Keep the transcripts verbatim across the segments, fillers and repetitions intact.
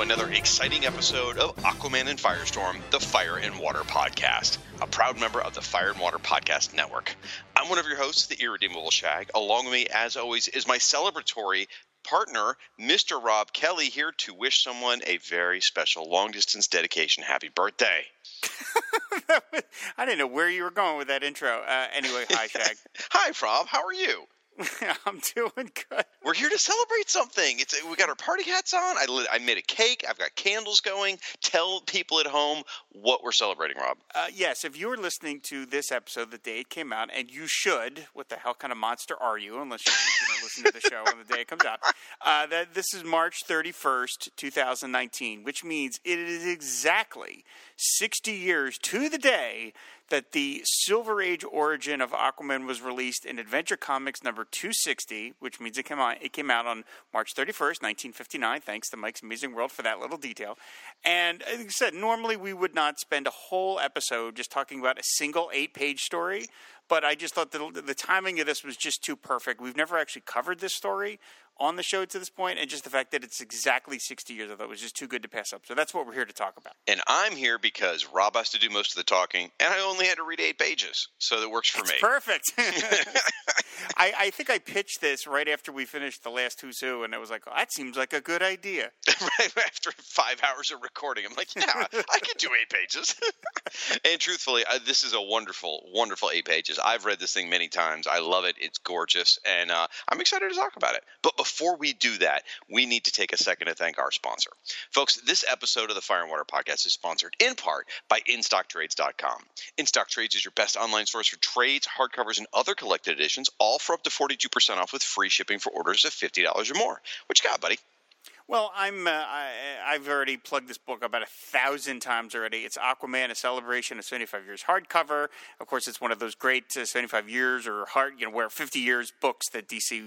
Another exciting episode of Aquaman and Firestorm, the Fire and Water Podcast, a proud member of the Fire and Water Podcast Network. I'm one of your hosts, the Irredeemable Shag. Along with me, as always, is my celebratory partner, Mister Rob Kelly, here to wish someone a very special long-distance dedication happy birthday. I didn't know where you were going with that intro. Uh, anyway, hi, Shag. Hi, Rob. How are you? I'm doing good. We're here to celebrate something. It's we got our party hats on. I lit, I made a cake. I've got candles going. Tell people at home what we're celebrating, Rob. Uh, yes, if you were listening to this episode the day it came out, and you should. What the hell kind of monster are you? Unless you, you know, listen to the show on the day it comes out. Uh, that this is March thirty-first, twenty nineteen, which means it is exactly sixty years to the day that the Silver Age origin of Aquaman was released in Adventure Comics number two sixty, which means it came out, it came out on March thirty-first, nineteen fifty-nine. Thanks to Mike's Amazing World for that little detail. And as I said, normally we would not spend a whole episode just talking about a single eight-page story, but I just thought that the timing of this was just too perfect. We've never actually covered this story on the show to this point, and just the fact that it's exactly sixty years ago was just too good to pass up. So that's what we're here to talk about. And I'm here because Rob has to do most of the talking, and I only had to read eight pages, so that works for it's me. Perfect. I, I think I pitched this right after we finished the last Who's Who, and it was like, oh, that seems like a good idea. Right after five hours of recording, I'm like, yeah, I could do eight pages. And truthfully, uh, this is a wonderful, wonderful eight pages. I've read this thing many times. I love it. It's gorgeous, and uh, I'm excited to talk about it. But before Before we do that, we need to take a second to thank our sponsor. Folks, this episode of the Fire and Water Podcast is sponsored in part by In Stock Trades dot com. InStockTrades is your best online source for trades, hardcovers, and other collected editions, all for up to forty-two percent off with free shipping for orders of fifty dollars or more. What you got, buddy? Well, I'm, uh, I, I've already plugged this book about a thousand times already. It's Aquaman, A Celebration of seventy-five years, hardcover. Of course, it's one of those great uh, seventy-five years or hard, you know, where fifty years books that D C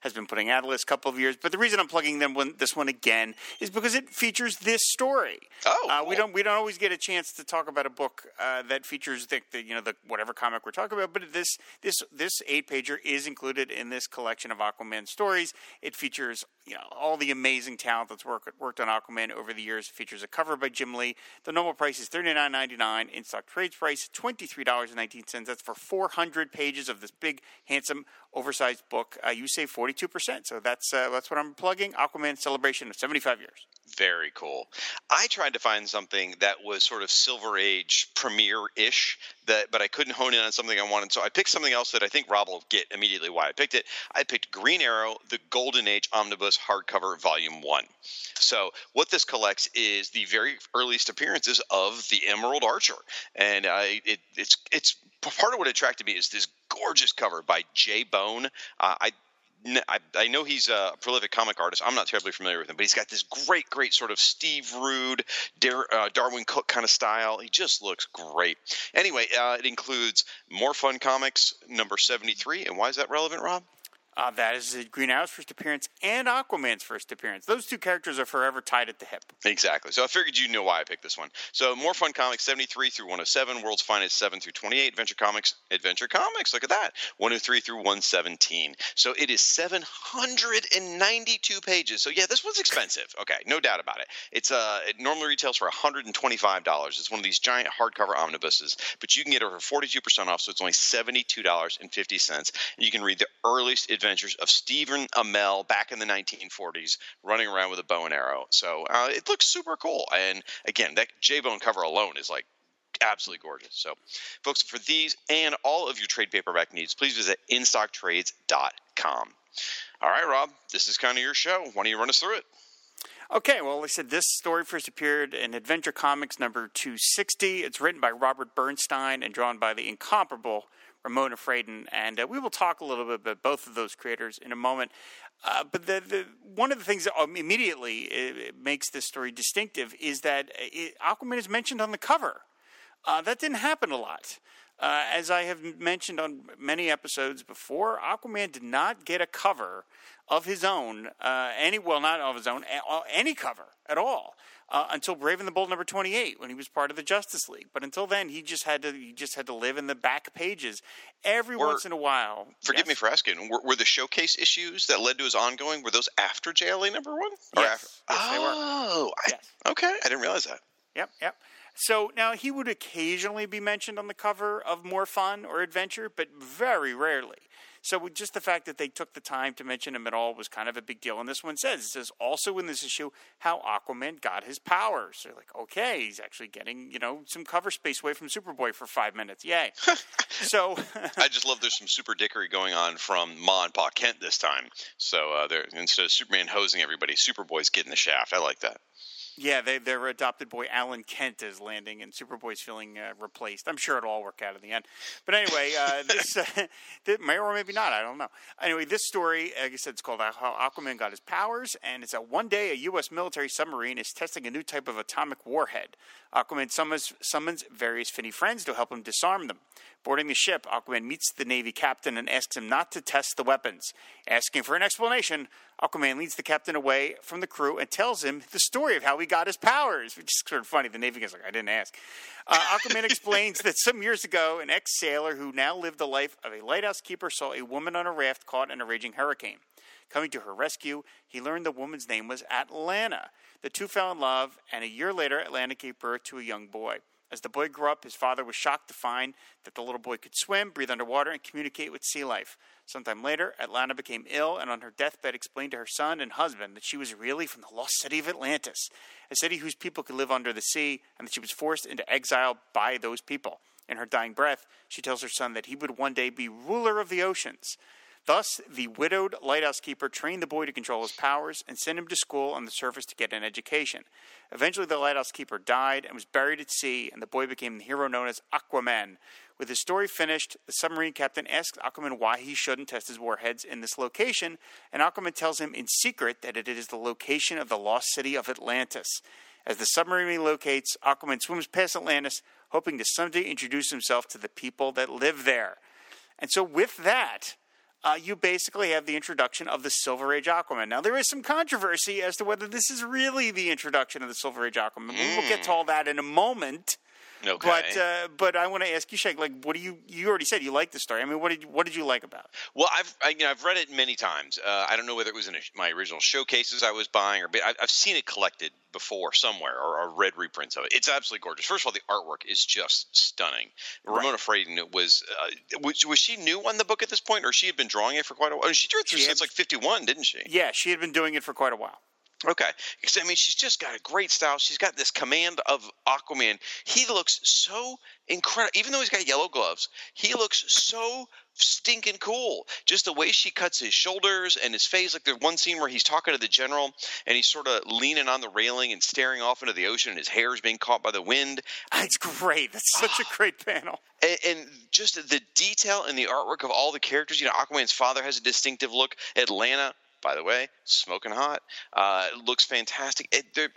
has been putting out the last couple of years. But the reason I'm plugging them one, this one again is because it features this story. Oh, uh, we don't we don't always get a chance to talk about a book uh, that features the, the you know the whatever comic we're talking about. But this this this eight pager is included in this collection of Aquaman stories. It features you know all the amazing talent that's work, worked on Aquaman over the years. It features a cover by Jim Lee. The normal price is thirty-nine ninety-nine. In-stock trades price twenty-three nineteen. That's for four hundred pages of this big, handsome, oversized book. Uh, you save forty-two percent. So that's uh, that's what I'm plugging. Aquaman Celebration of seventy-five years. Very cool. I tried to find something that was sort of Silver Age premiere-ish, that, but I couldn't hone in on something I wanted. So I picked something else that I think Rob will get immediately why I picked it. I picked Green Arrow, the Golden Age Omnibus Hardcover Volume one. So what this collects is the very earliest appearances of the Emerald Archer. And I, it, it's it's part of what attracted me is this gorgeous cover by J. Bone. Uh, I I, I know he's a prolific comic artist. I'm not terribly familiar with him, but he's got this great, great sort of Steve Rude, Dar- uh, Darwin Cook kind of style. He just looks great. Anyway, uh, it includes More Fun Comics, number seventy-three. And why is that relevant, Rob? Uh, that is Green Arrow's first appearance and Aquaman's first appearance. Those two characters are forever tied at the hip. Exactly. So I figured you know why I picked this one. So More Fun Comics seventy-three through one oh seven, World's Finest seven through twenty-eight, Adventure Comics, Adventure Comics, look at that, one oh three through one seventeen. So it is seven hundred ninety-two pages. So yeah, this one's expensive. Okay, no doubt about it. It's uh, it normally retails for one hundred twenty-five dollars. It's one of these giant hardcover omnibuses, but you can get over forty-two percent off, so it's only seventy-two dollars and fifty cents. You can read the earliest Adventure Adventures of Stephen Amell back in the nineteen forties running around with a bow and arrow. So uh, it looks super cool. And again, that J. Bone cover alone is like absolutely gorgeous. So folks, for these and all of your trade paperback needs, please visit in stock trades dot com. All right, Rob, this is kind of your show. Why don't you run us through it? Okay, well, like I said, this story first appeared in Adventure Comics number two sixty. It's written by Robert Bernstein and drawn by the incomparable Ramona Fradon, and uh, we will talk a little bit about both of those creators in a moment. Uh, but the, the one of the things that immediately it, it makes this story distinctive is that it, Aquaman is mentioned on the cover. Uh, that didn't happen a lot. Uh, as I have mentioned on many episodes before, Aquaman did not get a cover of his own, uh, any well, not of his own, any cover at all. Uh, until Brave and the Bold number twenty-eight, when he was part of the Justice League. But until then, he just had to he just had to live in the back pages every were, once in a while. Forgive yes. me for asking, were, were the Showcase issues that led to his ongoing, were those after J L A number one? Or yes. After? yes oh, they were. Oh, yes. Okay. I didn't realize that. Yep, yep. So now he would occasionally be mentioned on the cover of More Fun or Adventure, but very rarely. So just the fact that they took the time to mention him at all was kind of a big deal. And this one says, it says also in this issue how Aquaman got his powers. So you're like, okay, he's actually getting, you know, some cover space away from Superboy for five minutes. Yay. So I just love there's some super dickery going on from Ma and Pa Kent this time. So uh, they're, instead of Superman hosing everybody, Superboy's getting the shaft. I like that. Yeah, they, their adopted boy Alan Kent is landing, and Superboy's feeling uh, replaced. I'm sure it'll all work out in the end. But anyway, uh, this uh, may or maybe not. I don't know. Anyway, this story, like I said, it's called How Aquaman Got His Powers, and it's that one day a U S military submarine is testing a new type of atomic warhead. Aquaman summons, summons various Finny friends to help him disarm them. Boarding the ship, Aquaman meets the Navy captain and asks him not to test the weapons. Asking for an explanation, Aquaman leads the captain away from the crew and tells him the story of how he got his powers, which is sort of funny. The Navy guy's like, I didn't ask. Uh, Aquaman explains that some years ago, an ex-sailor who now lived the life of a lighthouse keeper saw a woman on a raft caught in a raging hurricane. Coming to her rescue, he learned the woman's name was Atlanta. The two fell in love, and a year later, Atlanta gave birth to a young boy. As the boy grew up, his father was shocked to find that the little boy could swim, breathe underwater, and communicate with sea life. Sometime later, Atlanta became ill and on her deathbed explained to her son and husband that she was really from the lost city of Atlantis, a city whose people could live under the sea, and that she was forced into exile by those people. In her dying breath, she tells her son that he would one day be ruler of the oceans. Thus, the widowed lighthouse keeper trained the boy to control his powers and sent him to school on the surface to get an education. Eventually, the lighthouse keeper died and was buried at sea, and the boy became the hero known as Aquaman. With his story finished, the submarine captain asks Aquaman why he shouldn't test his warheads in this location, and Aquaman tells him in secret that it is the location of the lost city of Atlantis. As the submarine relocates, Aquaman swims past Atlantis, hoping to someday introduce himself to the people that live there. And so with that, Uh, you basically have the introduction of the Silver Age Aquaman. Now, there is some controversy as to whether this is really the introduction of the Silver Age Aquaman. Mm. We'll get to all that in a moment. Okay. But uh, but I want to ask you, Shaq, like, what do you you already said you liked the story. I mean, what did you, what did you like about it? Well, I've I, you know, I've read it many times. Uh, I don't know whether it was in a, my original Showcases I was buying, or I, I've seen it collected before somewhere, or, or read reprints of it. It's absolutely gorgeous. First of all, the artwork is just stunning. Right. Ramona Fradon was, uh, was was she new on the book at this point, or she had been drawing it for quite a while? I mean, she drew it through she since had, like fifty-one, didn't she? Yeah, she had been doing it for quite a while. Okay. Because, I mean, she's just got a great style. She's got this command of Aquaman. He looks so incredible. Even though he's got yellow gloves, he looks so stinking cool. Just the way she cuts his shoulders and his face. Like there's one scene where he's talking to the general and he's sort of leaning on the railing and staring off into the ocean and his hair is being caught by the wind. That's great. That's such a great panel. And, and just the detail and the artwork of all the characters. You know, Aquaman's father has a distinctive look. Atlanta, by the way, smoking hot, uh, looks fantastic. It, it,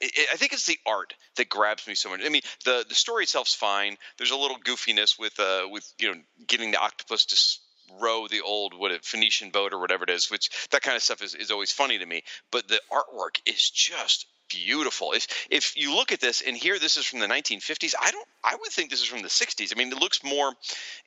it, I think it's the art that grabs me so much. I mean, the, the story itself's fine. There's a little goofiness with uh, with you know getting the octopus to row the old what a Phoenician boat or whatever it is, which that kind of stuff is, is always funny to me. But the artwork is just beautiful. If if you look at this and here, this is from the nineteen fifties. I don't. I would think this is from the sixties. I mean, it looks more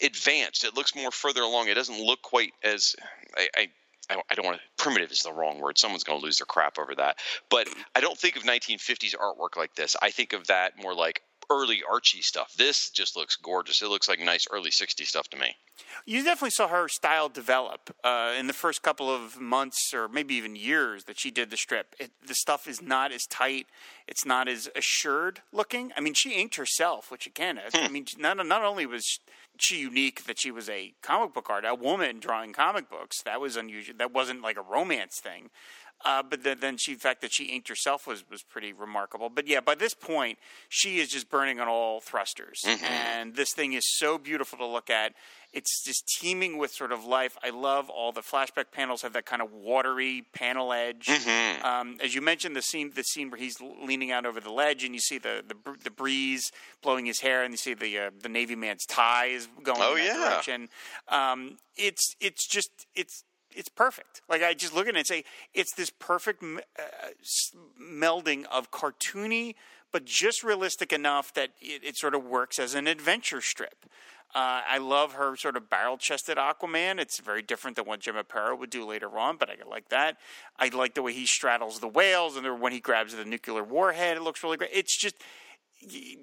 advanced. It looks more further along. It doesn't look quite as I. I I don't, I don't want to – primitive is the wrong word. Someone's going to lose their crap over that. But I don't think of nineteen fifties artwork like this. I think of that more like early Archie stuff. This just looks gorgeous. It looks like nice early sixties stuff to me. You definitely saw her style develop uh, in the first couple of months or maybe even years that she did the strip. It, the stuff is not as tight. It's not as assured looking. I mean, she inked herself, which again, hmm. I mean, not, not only was she unique that she was a comic book artist, a woman drawing comic books. That was unusual. That wasn't like a romance thing. Uh, but the, then she, the fact that she inked herself was, was pretty remarkable. But, yeah, by this point, she is just burning on all thrusters. Mm-hmm. And this thing is so beautiful to look at. It's just teeming with sort of life. I love all the flashback panels have that kind of watery panel edge. Mm-hmm. Um, as you mentioned, the scene the scene where he's leaning out over the ledge and you see the the, the breeze blowing his hair and you see the uh, the Navy man's tie is going oh, in that yeah. direction. Um, it's, it's just – it's. It's perfect. Like, I just look at it and say, it's this perfect uh, melding of cartoony, but just realistic enough that it, it sort of works as an adventure strip. Uh, I love her sort of barrel-chested Aquaman. It's very different than what Jim Aparo would do later on, but I like that. I like the way he straddles the whales, and when he grabs the nuclear warhead, it looks really great. It's just...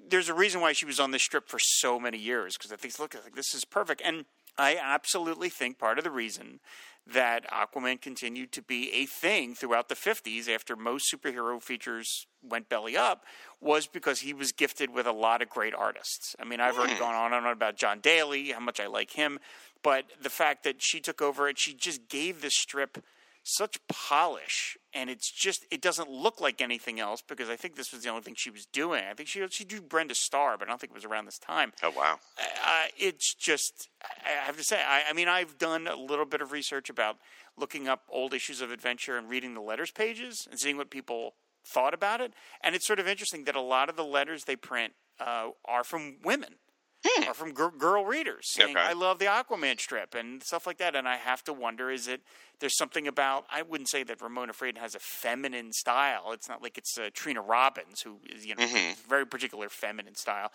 There's a reason why she was on this strip for so many years, because I think, look, I think this is perfect. And I absolutely think part of the reason that Aquaman continued to be a thing throughout the fifties after most superhero features went belly up was because he was gifted with a lot of great artists. I mean, I've already gone on and on about John Daly, how much I like him. But the fact that she took over it, she just gave this strip such polish, and it's just it doesn't look like anything else because I think this was the only thing she was doing. I think she she drew Brenda Starr, but I don't think it was around this time. Oh wow! Uh, it's just I have to say. I, I mean, I've done a little bit of research about looking up old issues of Adventure and reading the letters pages and seeing what people thought about it, and it's sort of interesting that a lot of the letters they print uh, are from women. Hmm. Or from gr- girl readers saying, okay, I love the Aquaman strip and stuff like that. And I have to wonder, is it – there's something about – I wouldn't say that Ramona Fradon has a feminine style. It's not like it's uh, Trina Robbins who is, you know, mm-hmm. very particular feminine style.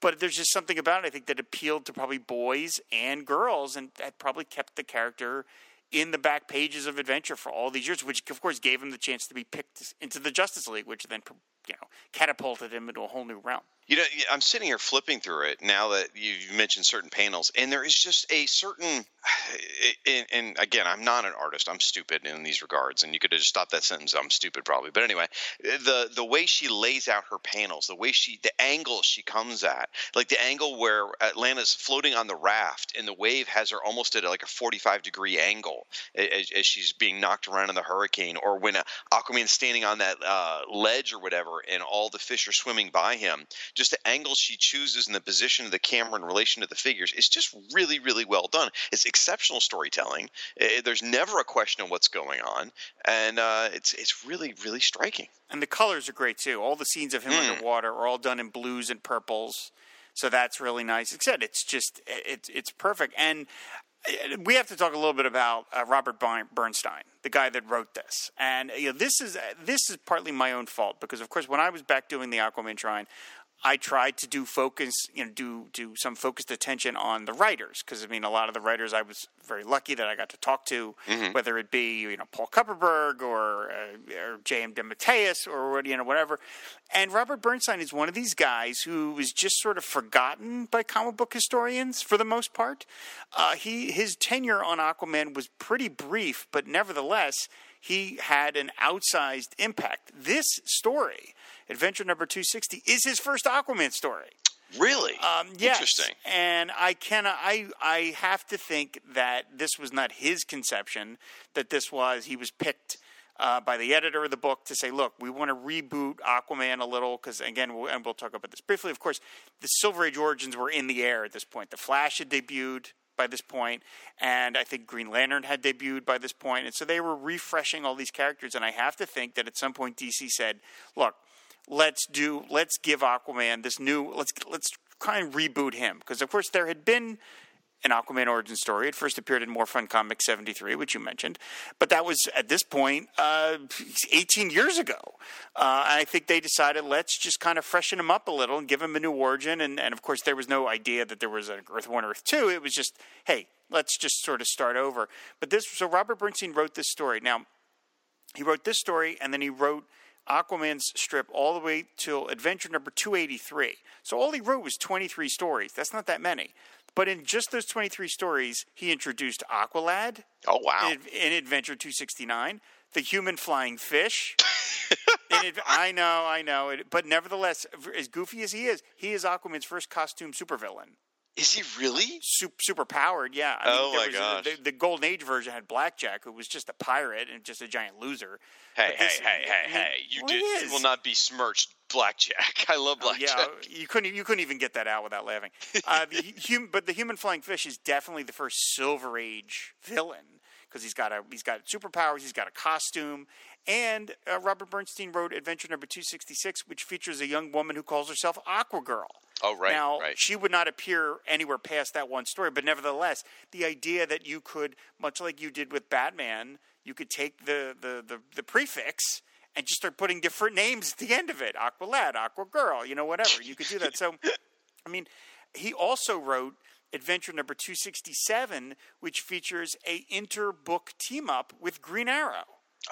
But there's just something about it, I think, that appealed to probably boys and girls and that probably kept the character – in the back pages of Adventure for all these years, which, of course, gave him the chance to be picked into the Justice League, which then, you know, catapulted him into a whole new realm. You know, I'm sitting here flipping through it now that you've mentioned certain panels, and there is just a certain and, – and, again, I'm not an artist. I'm stupid in these regards, and you could have just stopped that sentence. I'm stupid probably. But anyway, the the way she lays out her panels, the way she – the angle she comes at, like the angle where Atlanta's floating on the raft and the wave has her almost at like a forty-five degree angle. As, as she's being knocked around in the hurricane, or when Aquaman's standing on that uh, ledge or whatever and all the fish are swimming by him, just the angles she chooses and the position of the camera in relation to the figures is just really, really well done. It's exceptional storytelling. It, there's never a question of what's going on, and uh, it's it's really, really striking. And the colors are great too. All the scenes of him mm. underwater are all done in blues and purples, so that's really nice. Except it's just it's it's perfect. And we have to talk a little bit about uh, Robert Bernstein, the guy that wrote this. And you know, this is uh, this is partly my own fault because, of course, when I was back doing the Aquaman Trine, I tried to do focus, you know, do do some focused attention on the writers because I mean, a lot of the writers I was very lucky that I got to talk to, mm-hmm. whether it be you know Paul Kupperberg or uh, or J M DeMatteis or you know whatever. And Robert Bernstein is one of these guys who is just sort of forgotten by comic book historians for the most part. Uh, he his tenure on Aquaman was pretty brief, but nevertheless, he had an outsized impact. This story, Adventure number two sixty, is his first Aquaman story. Really? Um, yes. Interesting. And I cannot. I I have to think that this was not his conception. That this was he was picked uh, by the editor of the book to say, "Look, we want to reboot Aquaman a little," because again, we'll, and we'll talk about this briefly. Of course, the Silver Age origins were in the air at this point. The Flash had debuted by this point, and I think Green Lantern had debuted by this point, and so they were refreshing all these characters. And I have to think that at some point D C said, "Look, let's do, let's give Aquaman this new, let's let's kind of reboot him," because of course there had been an Aquaman origin story. It first appeared in More Fun Comics seventy-three, which you mentioned, but that was at this point uh, eighteen years ago. Uh, and I think they decided let's just kind of freshen him up a little and give him a new origin. And, and of course, there was no idea that there was an Earth one, Earth two. It was just, hey, let's just sort of start over. But this, so Robert Bernstein wrote this story. Now, he wrote this story, and then he wrote Aquaman's strip all the way till adventure number two eighty-three. So all he wrote was twenty-three stories. That's not that many. But in just those twenty-three stories, he introduced Aqualad. Oh, wow. In, in Adventure two sixty-nine, the human flying fish. in, I know, I know. It, but nevertheless, as goofy as he is, he is Aquaman's first costume supervillain. Is he really? Super, super powered, yeah. I mean, oh, my gosh. A, the, the Golden Age version had Blackjack, who was just a pirate and just a giant loser. Hey, this, hey, hey, hey, hey. You, well, did, you will not besmirch Blackjack. I love Blackjack. Oh, yeah, you couldn't you couldn't even get that out without laughing. Uh, the hum, but the human flying fish is definitely the first Silver Age villain because he's got a he's got superpowers, he's got a costume. And uh, Robert Bernstein wrote Adventure number two sixty-six, which features a young woman who calls herself Aqua Girl. Oh, right, now, right. She would not appear anywhere past that one story. But nevertheless, the idea that you could, much like you did with Batman, you could take the the, the, the prefix and just start putting different names at the end of it. Aqualad, Aqua Girl, you know, whatever. You could do that. So, I mean, he also wrote Adventure number two sixty-seven, which features a interbook team-up with Green Arrow.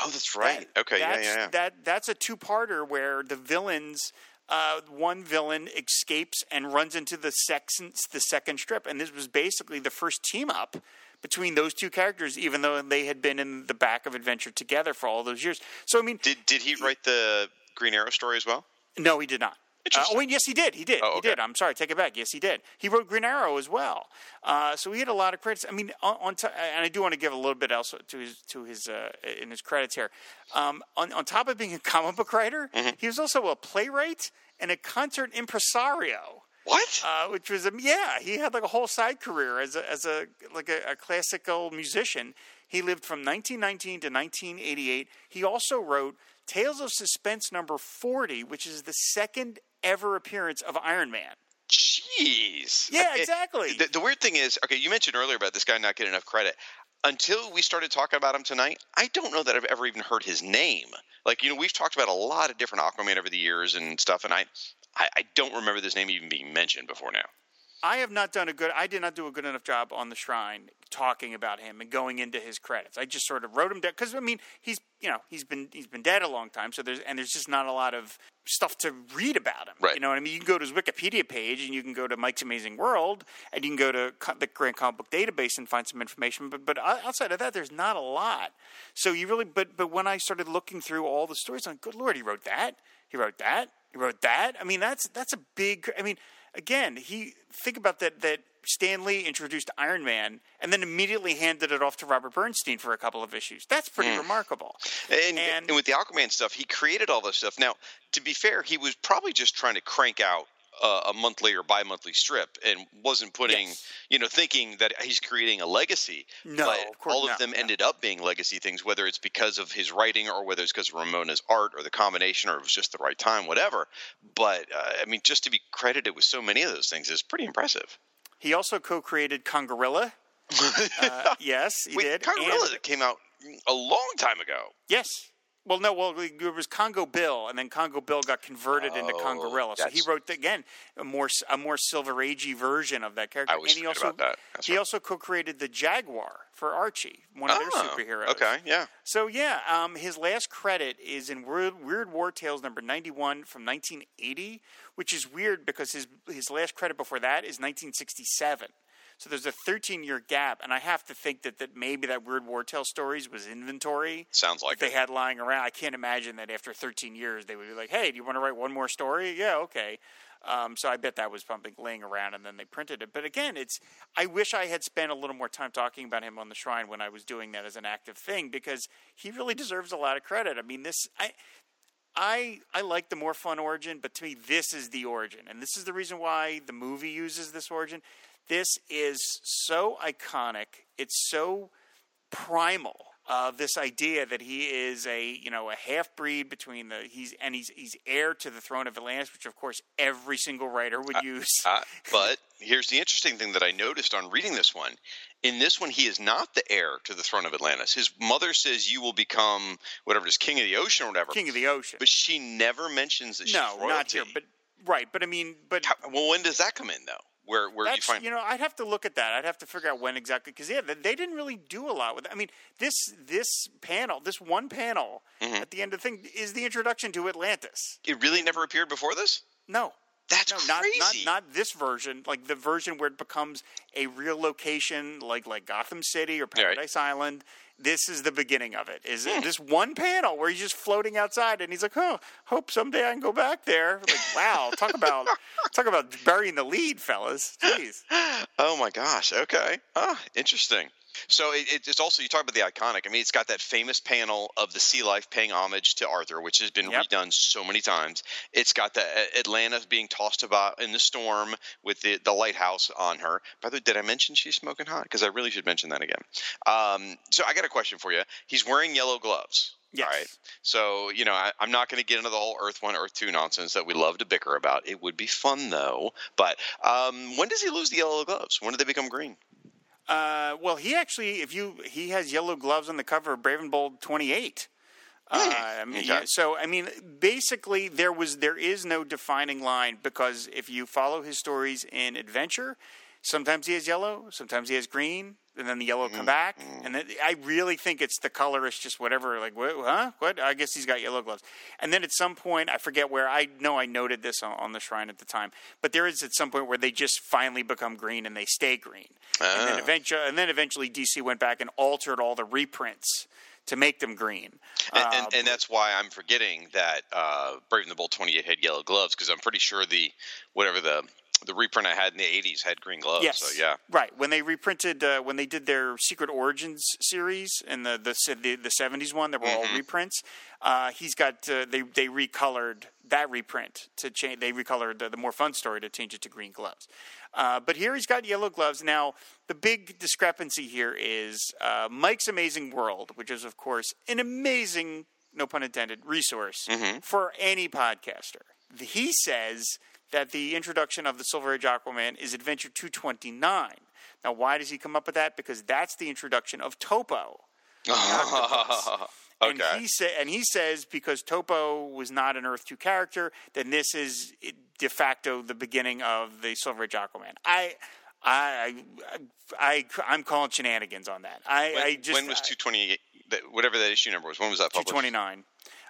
Oh, that's right. That, okay, that's, yeah, yeah, yeah. That, that's a two-parter where the villains – Uh, one villain escapes and runs into the second, the second strip. And this was basically the first team-up between those two characters, even though they had been in the back of Adventure together for all those years. So, I mean... Did did he write the Green Arrow story as well? No, he did not. Uh, oh, and yes, he did. He did. Oh, okay. He did. I'm sorry. Take it back. Yes, he did. He wrote Green Arrow as well. Uh, so he had a lot of credits. I mean, on, on t- and I do want to give a little bit else to his to his uh, in his credits here. Um, on, on top of being a comic book writer, mm-hmm. he was also a playwright and a concert impresario. What? Uh, which was um, yeah, he had like a whole side career as a, as a like a, a classical musician. He lived from nineteen nineteen to nineteen eighty-eight. He also wrote Tales of Suspense number forty, which is the second ever appearance of Iron Man. Jeez. Yeah, exactly. It, the, the weird thing is, okay, you mentioned earlier about this guy not getting enough credit. Until we started talking about him tonight, I don't know that I've ever even heard his name. Like, you know, we've talked about a lot of different Aquaman over the years and stuff, and I, I, I don't remember this name even being mentioned before now. I have not done a good – I did not do a good enough job on the Shrine talking about him and going into his credits. I just sort of wrote him down because, I mean, he's – you know, he's been he's been dead a long time, so there's and there's just not a lot of stuff to read about him. Right. You know what I mean? You can go to his Wikipedia page and you can go to Mike's Amazing World and you can go to co- the Grand Comic Book Database and find some information. But but outside of that, there's not a lot. So you really – but but when I started looking through all the stories, I'm like, good Lord, he wrote that. He wrote that. He wrote that. I mean, that's that's a big – I mean – Again, he think about that that Stan Lee introduced Iron Man and then immediately handed it off to Robert Bernstein for a couple of issues. That's pretty mm. remarkable. And, and, and with the Aquaman stuff, he created all this stuff. Now, to be fair, he was probably just trying to crank out uh, a monthly or bi-monthly strip and wasn't putting yes. – you know, thinking that he's creating a legacy. No, but of course all of not, them no. ended up being legacy things, whether it's because of his writing or whether it's because of Ramona's art or the combination or it was just the right time, whatever. But, uh, I mean, just to be credited with so many of those things is pretty impressive. He also co-created Kongorilla. uh, yes, he Wait, did. Kongorilla and... came out a long time ago. Yes. Well, no, well, it was Congo Bill, and then Congo Bill got converted oh, into Kongorilla. So he wrote, again, a more a more Silver Agey version of that character. I always forget about that. That's he right. also co-created the Jaguar for Archie, one of oh, their superheroes. Okay, yeah. So, yeah, um, his last credit is in Weird, Weird War Tales number ninety-one from nineteen eighty, which is weird because his his last credit before that is nineteen sixty-seven. So there's a thirteen-year gap, and I have to think that, that maybe that Weird War Tale Stories was inventory. Sounds like that it. They had lying around. I can't imagine that after thirteen years they would be like, hey, do you want to write one more story? Yeah, okay. Um, so I bet that was pumping, laying around, and then they printed it. But again, it's I wish I had spent a little more time talking about him on the Shrine when I was doing that as an active thing, because he really deserves a lot of credit. I mean, this I I I like the More Fun origin, but to me, this is the origin, and this is the reason why the movie uses this origin. This is so iconic. It's so primal. Uh, this idea that he is a you know a half breed between the he's and he's he's heir to the throne of Atlantis, which of course every single writer would uh, use. Uh, but here's the interesting thing that I noticed on reading this one. In this one, he is not the heir to the throne of Atlantis. His mother says, "You will become whatever it is, king of the ocean or whatever." King of the ocean. But she never mentions that. No, she's royalty. Not here. But right. But I mean, but How, well, when does that come in though? Where where That's, you find you know I'd have to look at that. I'd have to figure out when exactly, because yeah, they didn't really do a lot with it. I mean, this this panel, this one panel mm-hmm. at the end of the thing is the introduction to Atlantis. It really never appeared before this? No. That's no, crazy. Not, not, not this version, like the version where it becomes a real location, like like Gotham City or Paradise right. Island. This is the beginning of it. Is mm. this one panel where he's just floating outside, and he's like, "Oh, hope someday I can go back there." Like, wow, talk about talk about burying the lead, fellas. Jeez. Oh my gosh. Okay. Ah, interesting. So it, it's also, you talk about the iconic. I mean, it's got that famous panel of the sea life paying homage to Arthur, which has been yep. redone so many times. It's got the Atlanta being tossed about in the storm with the, the lighthouse on her. By the way, did I mention she's smoking hot? Because I really should mention that again. Um, so I got a question for you. He's wearing yellow gloves. Yes. All right. So, you know, I, I'm not going to get into the whole Earth one, Earth two nonsense that we love to bicker about. It would be fun, though. But um, when does he lose the yellow gloves? When do they become green? Uh, well, he actually, if you, he has yellow gloves on the cover of Brave and Bold twenty-eight. Uh, I mean, okay. yeah, so, I mean, basically there was, there is no defining line, because if you follow his stories in Adventure, sometimes he has yellow, sometimes he has green, and then the yellow come back. And then, I really think it's the colorist, just whatever, like, what, huh? What? I guess he's got yellow gloves. And then at some point, I forget where, I know I noted this on, on the Shrine at the time, but there is at some point where they just finally become green and they stay green. Oh. And then eventually, and then eventually D C went back and altered all the reprints to make them green. And, uh, and, and that's why I'm forgetting that uh, Brave and the Bold twenty-eight had yellow gloves, because I'm pretty sure the, whatever the... The reprint I had in the eighties had green gloves, yes. so yeah. Right. When they reprinted uh, – when they did their Secret Origins series and the the, the, the seventies one, there were mm-hmm. all reprints, uh, he's got uh, – they they recolored that reprint to change – they recolored the, the More Fun story to change it to green gloves. Uh, but here he's got yellow gloves. Now, the big discrepancy here is uh, Mike's Amazing World, which is, of course, an amazing, no pun intended, resource mm-hmm. for any podcaster. He says – that the introduction of the Silver Age Aquaman is Adventure two twenty-nine. Now, why does he come up with that? Because that's the introduction of Topo. Oh, okay. And he, sa- and he says because Topo was not an Earth two character, then this is de facto the beginning of the Silver Age Aquaman. I... I, I, I, I'm calling shenanigans on that. I, when, I just, when was two twenty-eight, whatever that issue number was, when was that published? two twenty-nine.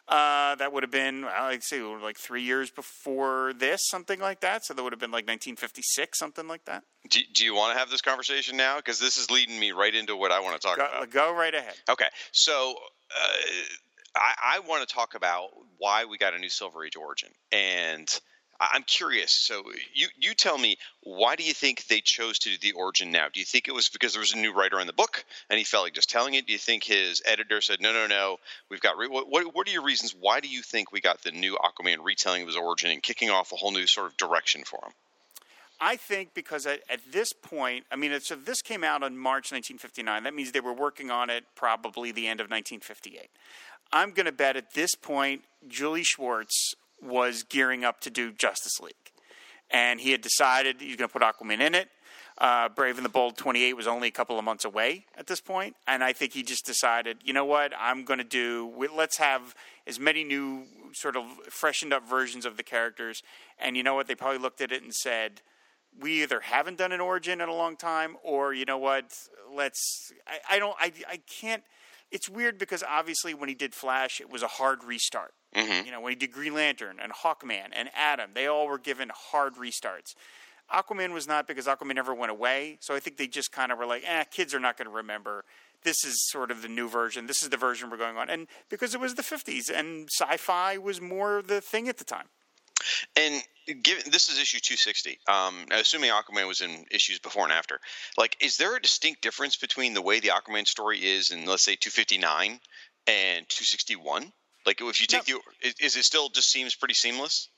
Uh, that would have been, I'd say, like three years before this, something like that. So that would have been like nineteen fifty-six, something like that. Do, do you want to have this conversation now? Because this is leading me right into what I want to talk go, about. Go right ahead. Okay. So uh, I, I want to talk about why we got a new Silver Age origin. And I'm curious. So you, you tell me, why do you think they chose to do the origin now? Do you think it was because there was a new writer on the book and he felt like just telling it? Do you think his editor said, no, no, no, we've got re- – what, what are your reasons? Why do you think we got the new Aquaman retelling of his origin and kicking off a whole new sort of direction for him? I think because at, at this point – I mean, so this came out in March nineteen fifty-nine. That means they were working on it probably the end of nineteen fifty-eight. I'm going to bet at this point Julie Schwartz – was gearing up to do Justice League. And he had decided he was going to put Aquaman in it. Uh, Brave and the Bold twenty-eight was only a couple of months away at this point. And I think he just decided, you know what, I'm going to do – let's have as many new sort of freshened up versions of the characters. And you know what, they probably looked at it and said, we either haven't done an origin in a long time, or you know what, let's – I don't – I I can't – it's weird because obviously when he did Flash, it was a hard restart. Mm-hmm. You know, when he did Green Lantern and Hawkman and Adam, they all were given hard restarts. Aquaman was not, because Aquaman never went away. So I think they just kind of were like, eh, kids are not going to remember. This is sort of the new version. This is the version we're going on. And because it was the fifties and sci-fi was more the thing at the time. And given this is issue two sixty, um, assuming Aquaman was in issues before and after, like, is there a distinct difference between the way the Aquaman story is in, let's say, two fifty-nine and two sixty-one? Like, if you take no. the, is, is it still just seems pretty seamless?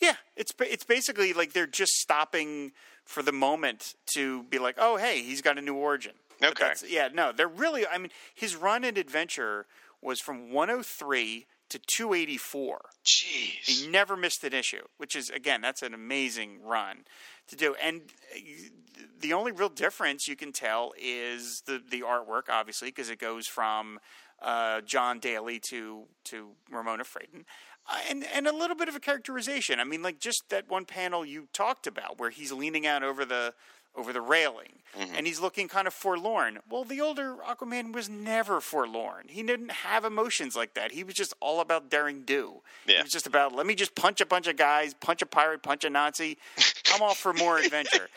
Yeah, it's it's basically like they're just stopping for the moment to be like, oh, hey, he's got a new origin. Okay. But that's, yeah, no, they're really, I mean, his run in Adventure was from one oh three to two eighty-four. Jeez. He never missed an issue, which is, again, that's an amazing run to do. And the only real difference you can tell is the, the artwork, obviously, because it goes from uh, John Daly to, to Ramona Fradon. Uh, and, and a little bit of a characterization. I mean, like, just that one panel you talked about where he's leaning out over the over the railing, mm-hmm. and he's looking kind of forlorn. Well, the older Aquaman was never forlorn. He didn't have emotions like that. He was just all about daring do. Yeah. He was just about, let me just punch a bunch of guys, punch a pirate, punch a Nazi. I'm all for more adventure.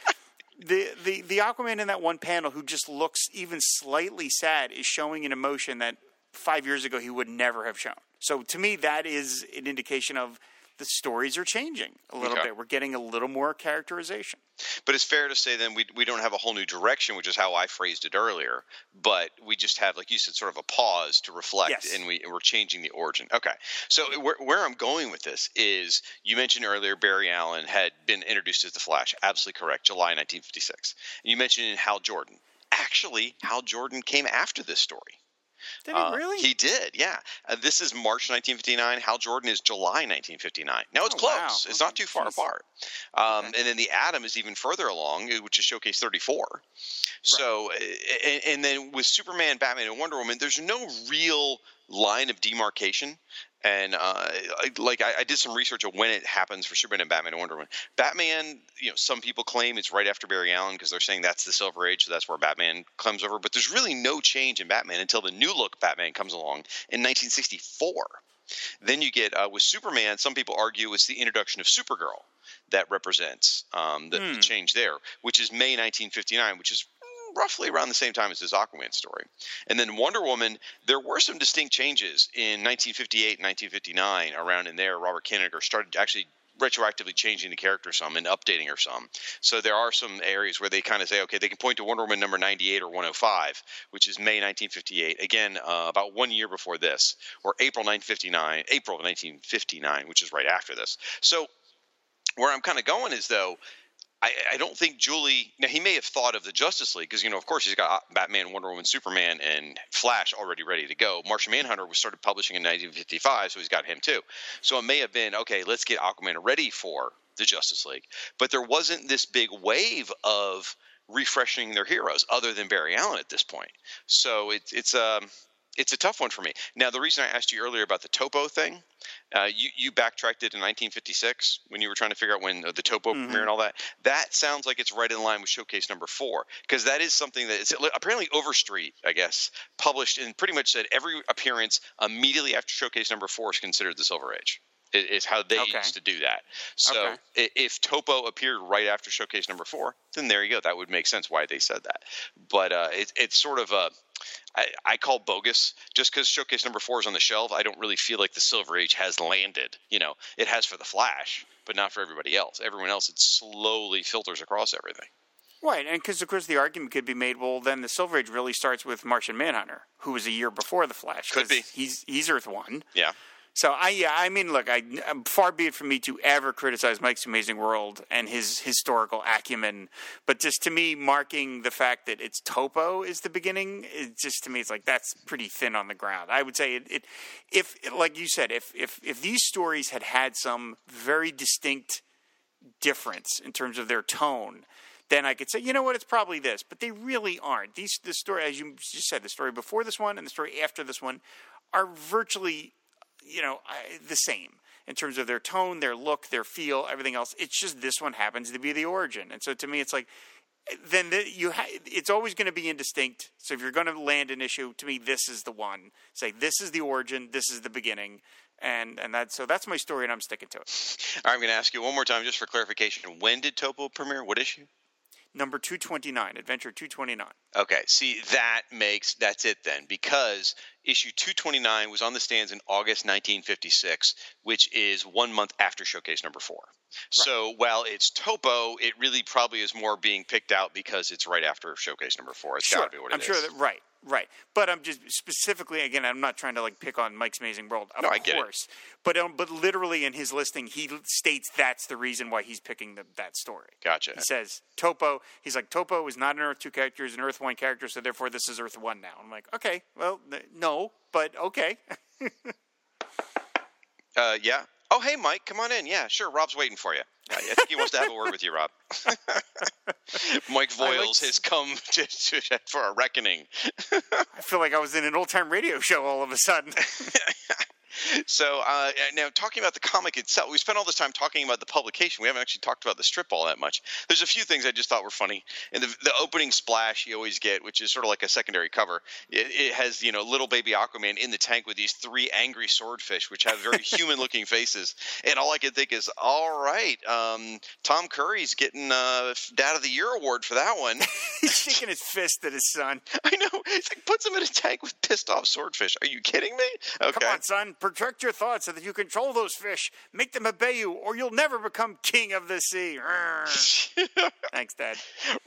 The, the, the Aquaman in that one panel who just looks even slightly sad is showing an emotion that five years ago he would never have shown. So to me, that is an indication of the stories are changing a little okay. bit. We're getting a little more characterization. But it's fair to say then we we don't have a whole new direction, which is how I phrased it earlier. But we just have, like you said, sort of a pause to reflect, yes. and we, and we're changing the origin. Okay. So where, where I'm going with this is, you mentioned earlier Barry Allen had been introduced as the Flash. Absolutely correct. July nineteen fifty-six. And you mentioned Hal Jordan. Actually, Hal Jordan came after this story. Did he really? Uh, he did, yeah. Uh, this is March nineteen fifty-nine. Hal Jordan is July nineteen fifty-nine. Now it's oh, close. Wow. It's okay. Not too far Jeez. Apart. Um, okay. And then the Atom is even further along, which is Showcase thirty-four. Right. So, and, and then with Superman, Batman, and Wonder Woman, there's no real line of demarcation. And, uh, like, I, I did some research on when it happens for Superman and Batman and Wonder Woman. Batman, you know, some people claim it's right after Barry Allen because they're saying that's the Silver Age, so that's where Batman comes over. But there's really no change in Batman until the new look Batman comes along in nineteen sixty-four. Then you get, uh, with Superman, some people argue it's the introduction of Supergirl that represents um, the, hmm. the change there, which is May nineteen fifty-nine, which is roughly around the same time as his Aquaman story. And then Wonder Woman, there were some distinct changes in nineteen fifty-eight and nineteen fifty-nine. Around in there, Robert Kinniger started actually retroactively changing the character some and updating her some. So there are some areas where they kind of say, okay, they can point to Wonder Woman number ninety-eight or one oh five, which is May nineteen fifty-eight. Again, uh, about one year before this, or April nineteen fifty-nine, April nineteen fifty-nine, which is right after this. So where I'm kind of going is, though, I, I don't think Julie – now, he may have thought of the Justice League because, you know, of course he's got Batman, Wonder Woman, Superman, and Flash already ready to go. Martian Manhunter was started publishing in nineteen fifty-five, so he's got him too. So it may have been, okay, let's get Aquaman ready for the Justice League. But there wasn't this big wave of refreshing their heroes other than Barry Allen at this point. So it, it's um, – it's a tough one for me. Now, the reason I asked you earlier about the Topo thing, uh, you, you backtracked it in nineteen fifty-six when you were trying to figure out when the Topo mm-hmm. premiere and all that. That sounds like it's right in line with Showcase number four, because that is something that is apparently Overstreet, I guess, published and pretty much said every appearance immediately after Showcase number four is considered the Silver Age. Is how they okay. used to do that. So okay. if Topo appeared right after Showcase number four, then there you go. That would make sense why they said that. But uh, it, it's sort of a I, I call bogus, just because Showcase number four is on the shelf. I don't really feel like the Silver Age has landed. You know, it has for the Flash, but not for everybody else. Everyone else, it slowly filters across everything. Right, and because, of course, the argument could be made, well, then the Silver Age really starts with Martian Manhunter, who was a year before the Flash. Could be. He's, he's Earth one. Yeah. So, I yeah, I mean, look, I, far be it from me to ever criticize Mike's Amazing World and his historical acumen. But just to me, marking the fact that it's Topo is the beginning, it just to me, it's like that's pretty thin on the ground. I would say it, it if, like you said, if, if, if these stories had had some very distinct difference in terms of their tone, then I could say, you know what, it's probably this. But they really aren't. These the story, as you just said, the story before this one and the story after this one are virtually, you know, the same in terms of their tone, their look, their feel, everything else. It's just this one happens to be the origin. And so to me, it's like, then the, you ha- it's always going to be indistinct. So if you're going to land an issue, to me, this is the one. Say, this is the origin. This is the beginning. And and that so that's my story, and I'm sticking to it. All right, I'm going to ask you one more time just for clarification. When did Topo premiere? What issue? Number two twenty-nine, Adventure two twenty-nine. Okay, see, that makes – that's it then, because issue two twenty-nine was on the stands in August nineteen fifty-six, which is one month after Showcase number four. Right. So while it's Topo, it really probably is more being picked out because it's right after Showcase number four. It's sure. got to be what it I'm is. I'm sure that – right. Right. But I'm just specifically, again, I'm not trying to like pick on Mike's Amazing World. Of no, I get course. It. But, um, but literally in his listing, he states that's the reason why he's picking the, that story. Gotcha. He says Topo. He's like, Topo is not an Earth two character. He's an Earth one character. So therefore, this is Earth one now. I'm like, okay, well, th- no, but okay. uh, yeah. Oh, hey, Mike, come on in. Yeah, sure. Rob's waiting for you. I think he wants to have a word with you, Rob. Mike Voiles like has come to, to, for a reckoning. I feel like I was in an old-time radio show all of a sudden. So uh, now talking about the comic itself, we spent all this time talking about the publication. We haven't actually talked about the strip all that much. There's a few things I just thought were funny. And the, the opening splash you always get, which is sort of like a secondary cover, it, it has, you know, little baby Aquaman in the tank with these three angry swordfish, which have very human-looking faces. And all I could think is, all right, um, Tom Curry's getting uh, Dad of the Year award for that one. He's shaking his fist at his son. I know. It's like, puts him in a tank with pissed-off swordfish. Are you kidding me? Okay. Come on, son. Protect your thoughts so that you control those fish. Make them obey you, or you'll never become king of the sea. Thanks, Dad.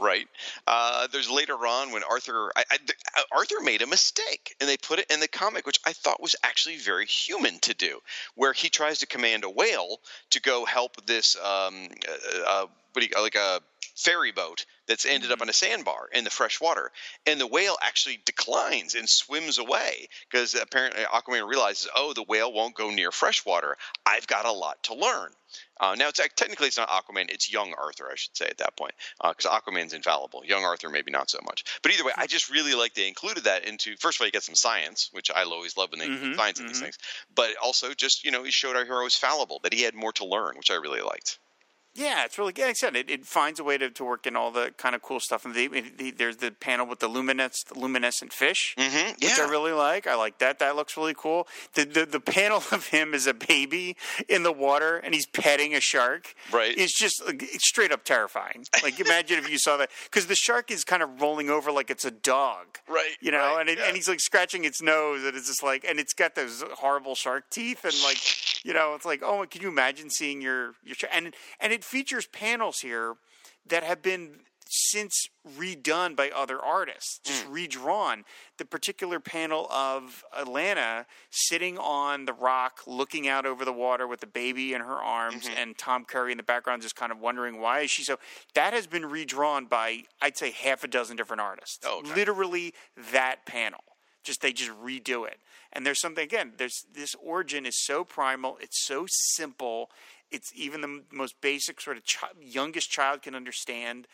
Right. Uh, there's later on when Arthur I, I, Arthur made a mistake, and they put it in the comic, which I thought was actually very human to do, where he tries to command a whale to go help this um, uh, uh, like a ferry boat that's ended up on a sandbar in the fresh water. And the whale actually declines and swims away because apparently Aquaman realizes, oh, the whale won't go near fresh water. I've got a lot to learn. Uh, now, it's technically it's not Aquaman. It's young Arthur, I should say, at that point, because uh, Aquaman's infallible. Young Arthur, maybe not so much. But either way, I just really like they included that into – first of all, you get some science, which I always love when they mm-hmm, include science mm-hmm. in these things. But also just, you know, he showed our hero is fallible, that he had more to learn, which I really liked. Yeah, it's really good. Like I said, it, it finds a way to, to work in all the kind of cool stuff. And the, the, there's the panel with the luminescent, the luminescent fish, mm-hmm, yeah. which I really like. I like that. That looks really cool. The, the the panel of him as a baby in the water, and he's petting a shark. Right. It's just like, it's straight up terrifying. Like, imagine if you saw that. Because the shark is kind of rolling over like it's a dog. Right. You know, right, and it, yeah. and he's like scratching its nose, and it's just like, and it's got those horrible shark teeth, and like, you know, it's like, oh, can you imagine seeing your your shark? And and it features panels here that have been since redone by other artists, just mm. redrawn. The particular panel of Atlanta sitting on the rock looking out over the water with the baby in her arms mm-hmm. and Tom Curry in the background just kind of wondering why is she so – that has been redrawn by I'd say half a dozen different artists. Oh, okay. Literally that panel. Just they just redo it. And there's something – again, there's this origin is so primal. It's so simple. It's even the most basic sort of chi- youngest child can understand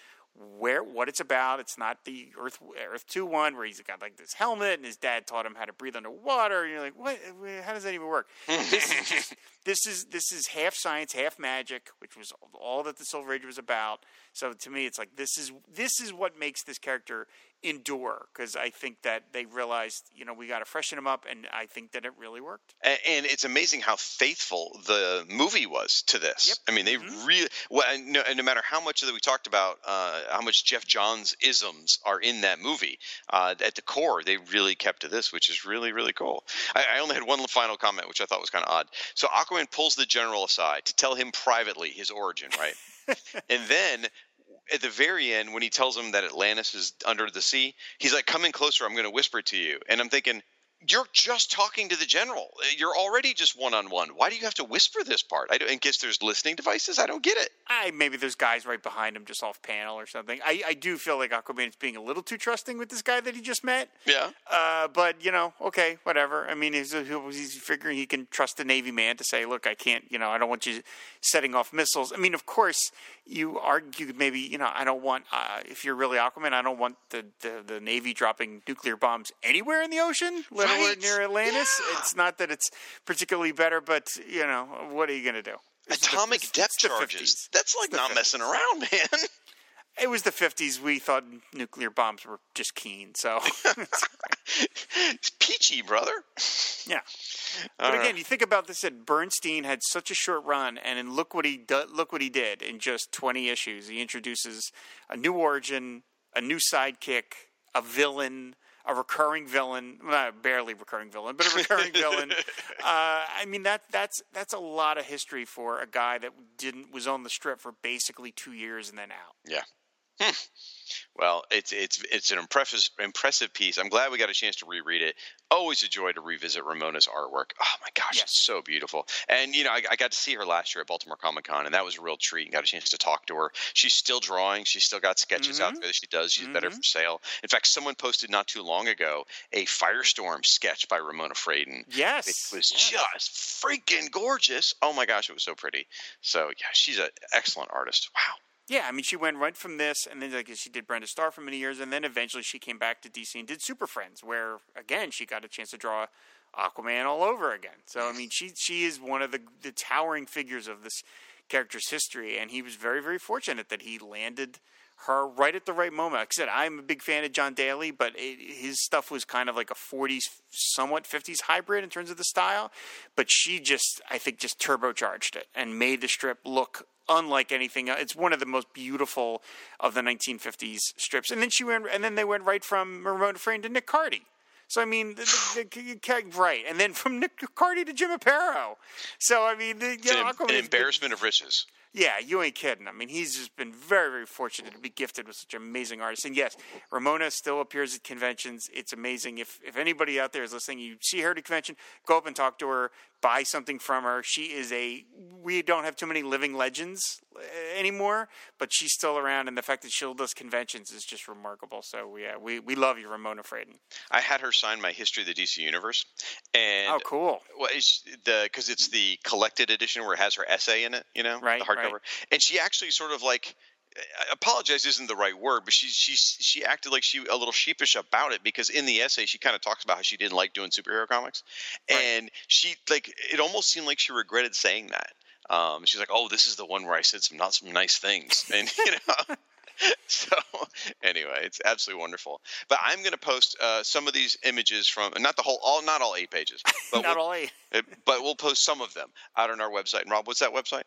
where what it's about. It's not the Earth Earth two one where he's got like this helmet and his dad taught him how to breathe underwater. And you're like, what? How does that even work? this is just, this is this is half science, half magic, which was all that the Silver Age was about. So to me, it's like this is this is what makes this character endure, because I think that they realized, you know, we got to freshen him up, and I think that it really worked. And, and it's amazing how faithful the movie was to this. Yep. I mean, they mm-hmm. really well, and no, and no matter how much that we talked about, uh, how much Jeff Johns isms are in that movie, uh, at the core, they really kept to this, which is really, really cool. I, I only had one final comment, which I thought was kind of odd. So Aquaman pulls the general aside to tell him privately his origin, right? And then at the very end, when he tells him that Atlantis is under the sea, he's like, come in closer. I'm going to whisper to you. And I'm thinking, you're just talking to the general. You're already just one-on-one. Why do you have to whisper this part? I don't, in case there's listening devices, I don't get it. I, maybe there's guys right behind him just off panel or something. I, I do feel like Aquaman is being a little too trusting with this guy that he just met. Yeah. Uh, but, you know, okay, whatever. I mean, he's, he's figuring he can trust the Navy man to say, look, I can't, you know, I don't want you setting off missiles. I mean, of course, you argued maybe, you know, I don't want, uh, if you're really Aquaman, I don't want the, the, the Navy dropping nuclear bombs anywhere in the ocean. Let Right. near Atlantis. Yeah. It's not that it's particularly better, but, you know, what are you going to do? It's Atomic the, it's, depth it's charges. fifties. That's like it's not messing around, man. It was the fifties. We thought nuclear bombs were just keen, so. It's peachy, brother. Yeah. But again, you think about this, that Bernstein had such a short run, and then look what he do- look what he did in just twenty issues. He introduces a new origin, a new sidekick, a villain, a recurring villain, not a barely recurring villain, but a recurring villain. Uh, I mean, that that's that's a lot of history for a guy that didn't was on the strip for basically two years and then out. Yeah. Hmm. Well, it's it's it's an impressive impressive piece. I'm glad we got a chance to reread it. Always a joy to revisit Ramona's artwork. Oh my gosh, yes. It's so beautiful. And you know, I, I got to see her last year at Baltimore Comic Con, and that was a real treat. And got a chance to talk to her. She's still drawing. She's still got sketches mm-hmm. out there that she does. She's mm-hmm. better for sale. In fact, someone posted not too long ago a Firestorm sketch by Ramona Fradon. Yes, it was yes. just freaking gorgeous. Oh my gosh, it was so pretty. So yeah, she's an excellent artist. Wow. Yeah, I mean, she went right from this, and then like she did Brenda Starr for many years, and then eventually she came back to D C and did Super Friends, where, again, she got a chance to draw Aquaman all over again. So, I mean, she she is one of the, the towering figures of this character's history, and he was very, very fortunate that he landed her right at the right moment. Like I said, I'm a big fan of John Daly, but it, his stuff was kind of like a forties, somewhat fifties hybrid in terms of the style. But she just, I think, just turbocharged it and made the strip look unlike anything else. It's one of the most beautiful of the nineteen fifties strips. And then she went, and then they went right from Ramona Fradon to Nick Carty. So, I mean, the, the, the, right. And then from Nick Carty to Jim Aparo. So, I mean, the, you know, an, an embarrassment been, of riches. Yeah, you ain't kidding. I mean, he's just been very, very fortunate to be gifted with such an amazing artist. And yes, Ramona still appears at conventions. It's amazing. If if anybody out there is listening, you see her at a convention, go up and talk to her, buy something from her. She is a – we don't have too many living legends anymore, but she's still around. And the fact that she'll does conventions is just remarkable. So, yeah, we, we love you, Ramona Fradon. I had her sign my History of the D C Universe. And oh, cool. Well, it's the because it's the collected edition where it has her essay in it, you know, right, the hardcover. Right. And she actually sort of like – apologize isn't the right word, but she she she acted like she a little sheepish about it because in the essay she kind of talks about how she didn't like doing superhero comics. Right. And she – like it almost seemed like she regretted saying that. Um, she's like, oh, this is the one where I said some not some nice things. And, you know – so anyway, it's absolutely wonderful. But I'm going to post uh, some of these images from not the whole, all not all eight pages, but not we'll, all eight, but we'll post some of them out on our website. And Rob, what's that website?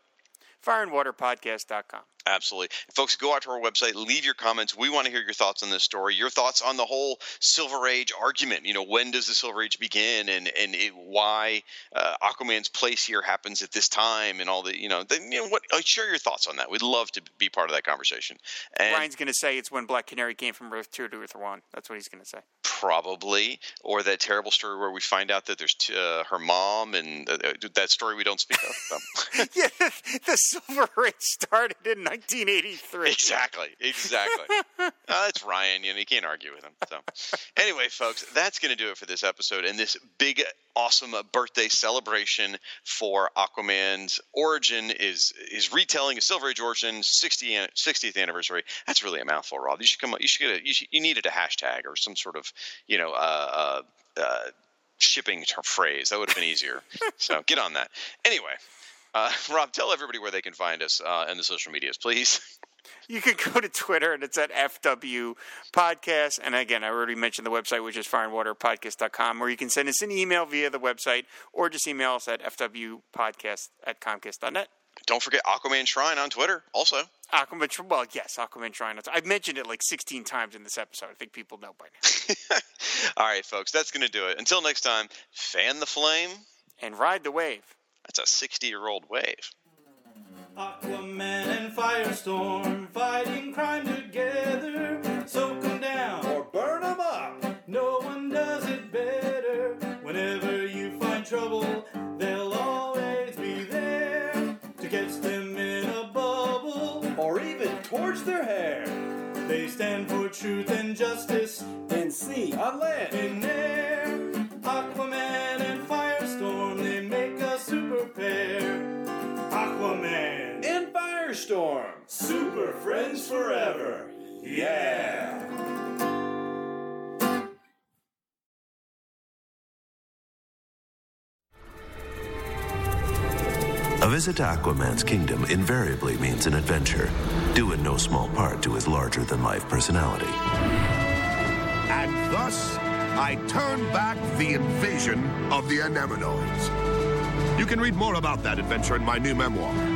fire and water podcast dot com. Absolutely. Folks, go out to our website, leave your comments. We want to hear your thoughts on this story, your thoughts on the whole Silver Age argument. You know, when does the Silver Age begin and, and it, why uh, Aquaman's place here happens at this time and all the, you know, the, you know what? Uh, share your thoughts on that. We'd love to be part of that conversation. And Ryan's going to say it's when Black Canary came from Earth two to Earth one. That's what he's going to say. Probably. Or that terrible story where we find out that there's t- uh, her mom and uh, that story we don't speak of. So. Yeah, the, the Silver Age started in nineteen eighty-three. Exactly, exactly. uh, that's Ryan. You know, you can't argue with him. So, anyway, folks, that's going to do it for this episode and this big, awesome birthday celebration for Aquaman's origin is is retelling a Silver Age origin sixtieth anniversary. That's really a mouthful, Rob. You should come. You should get. A, you, should, you needed a hashtag or some sort of, you know, uh, uh, shipping phrase. That would have been easier. So get on that. Anyway. Uh, Rob, tell everybody where they can find us uh, in the social medias, please. You can go to Twitter, and it's at F W Podcast. And again, I already mentioned the website, which is fire and water podcast dot com, or you can send us an email via the website or just email us at F W podcast at comcast dot net. Don't forget Aquaman Shrine on Twitter also. Aquaman, well, yes, Aquaman Shrine. I've mentioned it like sixteen times in this episode. I think people know by now. All right, folks, that's going to do it. Until next time, fan the flame. And ride the wave. That's a sixty-year-old wave. Aquaman and Firestorm fighting crime together. Soak them down or burn them up. No one does it better. Whenever you find trouble, they'll always be there to catch them in a bubble or even torch their hair. They stand for truth and justice in sea, on land, in air. Aquaman and Firestorm, they make a super pair. Aquaman and Firestorm, super friends forever. Yeah! A visit to Aquaman's kingdom invariably means an adventure. Do a no no small part to his larger-than-life personality. And thus, I turn back the invasion of the anemonoids. You can read more about that adventure in my new memoir,